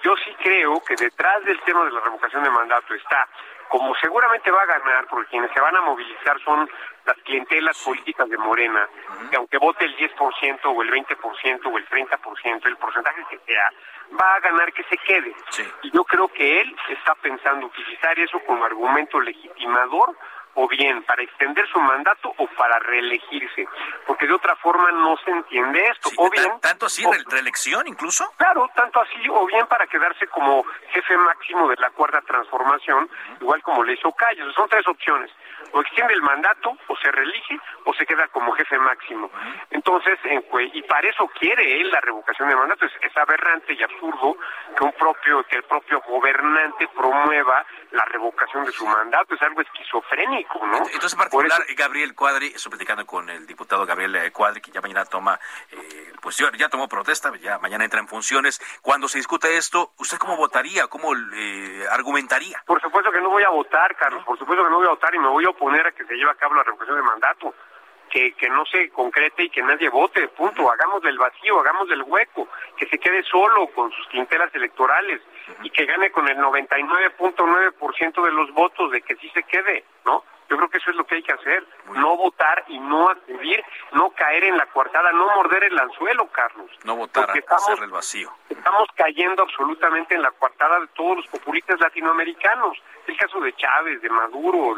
yo sí creo que detrás del tema de la revocación de mandato está, como seguramente va a ganar, porque quienes se van a movilizar son las clientelas políticas de Morena, que aunque vote el 10% o el 20% o el 30%, el porcentaje que sea, va a ganar que se quede. Sí. Y yo creo que él está pensando utilizar eso como argumento legitimador o bien para extender su mandato o para reelegirse, porque de otra forma no se entiende esto. Sí, o bien, ¿tanto así, reelección incluso? Claro, tanto así, o bien para quedarse como jefe máximo de la Cuarta Transformación, igual como le hizo Calles. Son tres opciones: o extiende el mandato, o se reelige, o se queda como jefe máximo. Entonces, y para eso quiere él la revocación de mandato. Es aberrante y absurdo que el propio gobernante promueva la revocación de su mandato. Es algo esquizofrénico, ¿no? Entonces, en particular, Gabriel Quadri, estoy platicando con el diputado Gabriel Quadri, que ya mañana toma, pues ya tomó protesta, ya mañana entra en funciones. Cuando se discute esto, ¿usted cómo votaría? ¿Cómo argumentaría? Por supuesto que no voy a votar, Carlos, por supuesto que no voy a votar y me voy a oponer a que se lleve a cabo la revocación de mandato. Que no se concrete y que nadie vote, punto. Hagamos del vacío, hagamos del hueco, que se quede solo con sus quintelas electorales y que gane con el 99.9% de los votos, de que sí se quede, ¿no? Yo creo que eso es lo que hay que hacer, no votar y no acudir, no caer en la coartada, no morder el anzuelo, Carlos. No votar, hacer el vacío. Estamos cayendo absolutamente en la coartada de todos los populistas latinoamericanos. El caso de Chávez, de Maduro,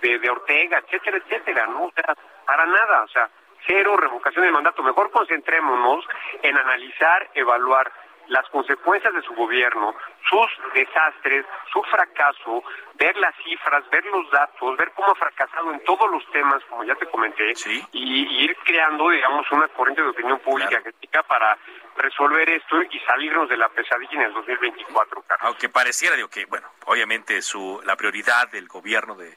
de Ortega, etcétera, etcétera, ¿no? O sea, para nada, o sea, cero revocación del mandato. Mejor concentrémonos en analizar, evaluar las consecuencias de su gobierno, sus desastres, su fracaso, ver las cifras, ver los datos, ver cómo ha fracasado en todos los temas, como ya te comenté, ¿sí? y ir creando, digamos, una corriente de opinión pública crítica para resolver esto y salirnos de la pesadilla en el 2024, Carlos. Aunque pareciera, digo, que, bueno, obviamente la prioridad del gobierno del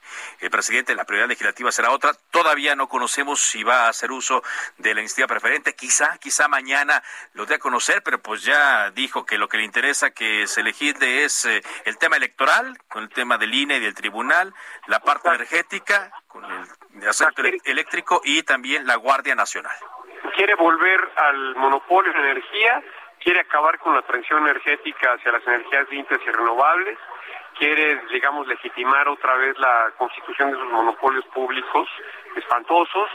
presidente, la prioridad legislativa será otra. Todavía no conocemos si va a hacer uso de la iniciativa preferente. Quizá mañana lo dé a conocer, pero pues ya dijo que lo que le interesa que se legisle es el tema electoral, con el tema del INE y del tribunal, la parte energética, con el asunto eléctrico y también la Guardia Nacional. Quiere volver al monopolio de energía, quiere acabar con la transición energética hacia las energías limpias y renovables, quiere, digamos, legitimar otra vez la constitución de sus monopolios públicos espantosos,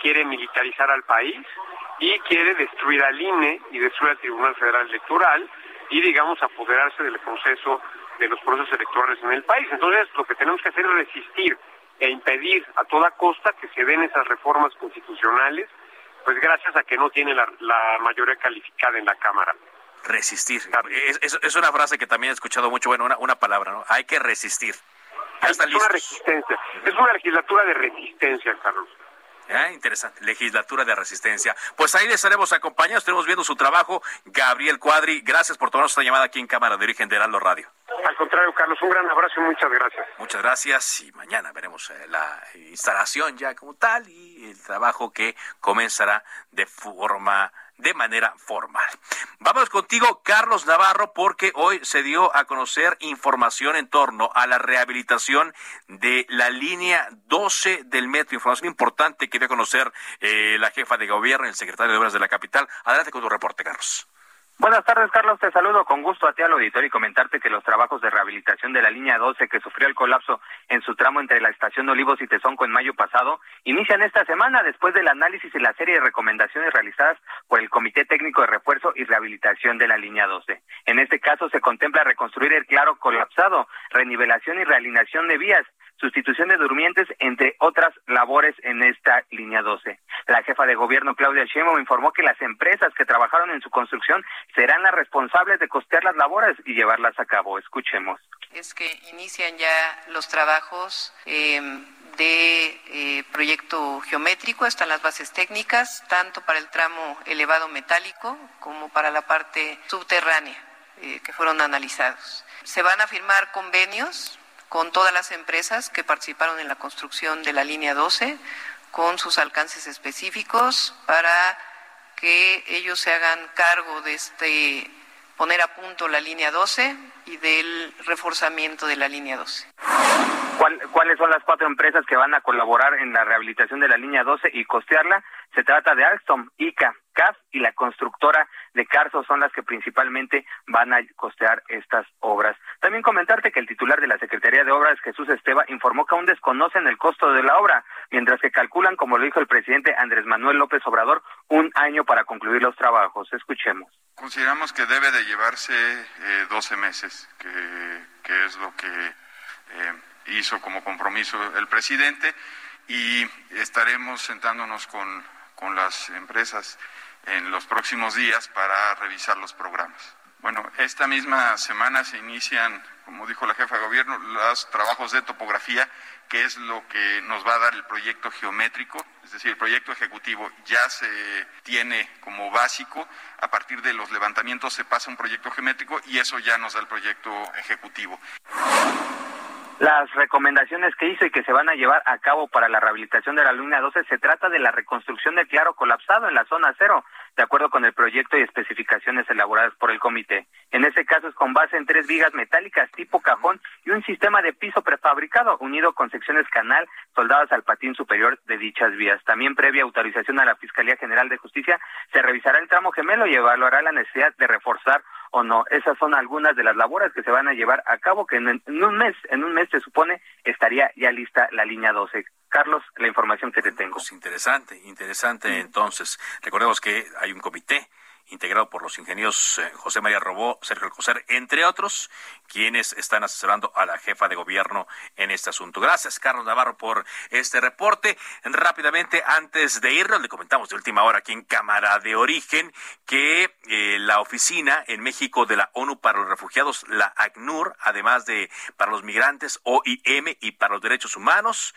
quiere militarizar al país y quiere destruir al INE y destruir al Tribunal Federal Electoral y, digamos, apoderarse del proceso, de los procesos electorales en el país. Entonces, lo que tenemos que hacer es resistir e impedir a toda costa que se den esas reformas constitucionales, pues gracias a que no tiene la mayoría calificada en la Cámara. Resistir. Es una frase que también he escuchado mucho, bueno, una palabra, ¿no? Hay que resistir. Una resistencia. Es una legislatura de resistencia, Carlos. Interesante, legislatura de resistencia. Pues ahí les estaremos acompañados, estaremos viendo su trabajo. Gabriel Quadri, gracias por tomarnos esta llamada aquí en Cámara de Origen de Geraldo Radio. Al contrario, Carlos, un gran abrazo y muchas gracias. Muchas gracias y mañana veremos la instalación ya como tal y el trabajo que comenzará de manera formal. Vamos contigo, Carlos Navarro, porque hoy se dio a conocer información en torno a la rehabilitación de la línea 12 del metro. Información importante que dio a conocer la jefa de gobierno, el secretario de Obras de la capital. Adelante con tu reporte, Carlos. Buenas tardes, Carlos, te saludo con gusto a ti al auditorio y comentarte que los trabajos de rehabilitación de la línea 12, que sufrió el colapso en su tramo entre la estación de Olivos y Tezonco en mayo pasado, inician esta semana después del análisis y la serie de recomendaciones realizadas por el Comité Técnico de Refuerzo y Rehabilitación de la línea 12. En este caso se contempla reconstruir el claro colapsado, renivelación y realineación de vías, sustitución de durmientes, entre otras labores en esta línea 12. La jefa de gobierno, Claudia Sheinbaum, informó que las empresas que trabajaron en su construcción serán las responsables de costear las labores y llevarlas a cabo. Escuchemos. Es que inician ya los trabajos de proyecto geométrico, están las bases técnicas, tanto para el tramo elevado metálico como para la parte subterránea que fueron analizados. Se van a firmar convenios con todas las empresas que participaron en la construcción de la línea 12, con sus alcances específicos, para que ellos se hagan cargo de poner a punto la línea 12 y del reforzamiento de la línea 12. ¿Cuáles son las cuatro empresas que van a colaborar en la rehabilitación de la línea 12 y costearla? Se trata de Alstom, ICA, CAF y la constructora de Carso son las que principalmente van a costear estas obras. También comentarte que el titular de la Secretaría de Obras, Jesús Esteva, informó que aún desconocen el costo de la obra, mientras que calculan, como lo dijo el presidente Andrés Manuel López Obrador, un año para concluir los trabajos. Escuchemos. Consideramos que debe de llevarse 12 meses, que es lo que hizo como compromiso el presidente, y estaremos sentándonos con las empresas en los próximos días para revisar los programas. Bueno, esta misma semana se inician, como dijo la jefa de gobierno, los trabajos de topografía, que es lo que nos va a dar el proyecto geométrico, es decir, el proyecto ejecutivo ya se tiene como básico, a partir de los levantamientos se pasa un proyecto geométrico y eso ya nos da el proyecto ejecutivo. Las recomendaciones que hizo y que se van a llevar a cabo para la rehabilitación de la línea 12 se trata de la reconstrucción del claro colapsado en la zona cero, de acuerdo con el proyecto y especificaciones elaboradas por el comité. En este caso es con base en 3 vigas metálicas tipo cajón y un sistema de piso prefabricado unido con secciones canal soldadas al patín superior de dichas vías. También, previa autorización a la Fiscalía General de Justicia, se revisará el tramo gemelo y evaluará la necesidad de reforzar o no. Esas son algunas de las labores que se van a llevar a cabo, que en un mes se supone estaría ya lista la línea 12. Carlos, la información que te tengo. Pues interesante. Entonces, recordemos que hay un comité integrado por los ingenieros José María Robó, Sergio Alcocer, entre otros, quienes están asesorando a la jefa de gobierno en este asunto. Gracias, Carlos Navarro, por este reporte. Rápidamente, antes de irnos, le comentamos de última hora aquí en Cámara de Origen que la oficina en México de la ONU para los Refugiados, la ACNUR, además de para los migrantes, OIM, y para los derechos humanos,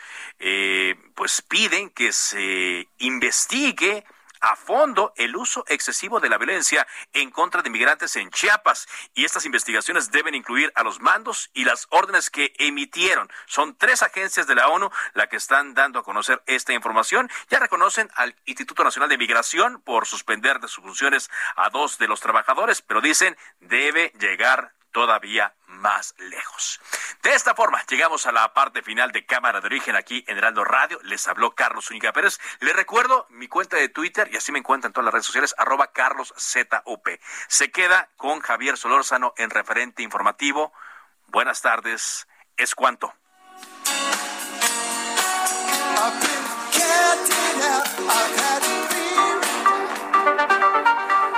pues piden que se investigue a fondo el uso excesivo de la violencia en contra de migrantes en Chiapas, y estas investigaciones deben incluir a los mandos y las órdenes que emitieron. Son 3 agencias de la ONU las que están dando a conocer esta información. Ya reconocen al Instituto Nacional de Migración por suspender de sus funciones a 2 de los trabajadores, pero dicen debe llegar todavía más lejos. De esta forma, llegamos a la parte final de Cámara de Origen aquí en Geraldo Radio. Les habló Carlos Zúñiga Pérez. Les recuerdo mi cuenta de Twitter, y así me encuentran en todas las redes sociales, @CarlosZUP. Se queda con Javier Solórzano en referente informativo. Buenas tardes. Es cuanto.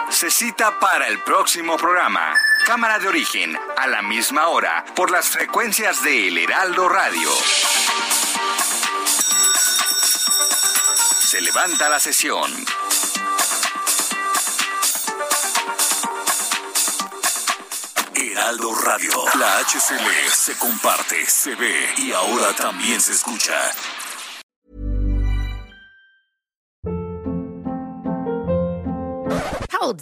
Se cita para el próximo programa. Cámara de Origen, a la misma hora, por las frecuencias de El Heraldo Radio. Se levanta la sesión. Heraldo Radio, la HCL, se comparte, se ve y ahora también se escucha. Hold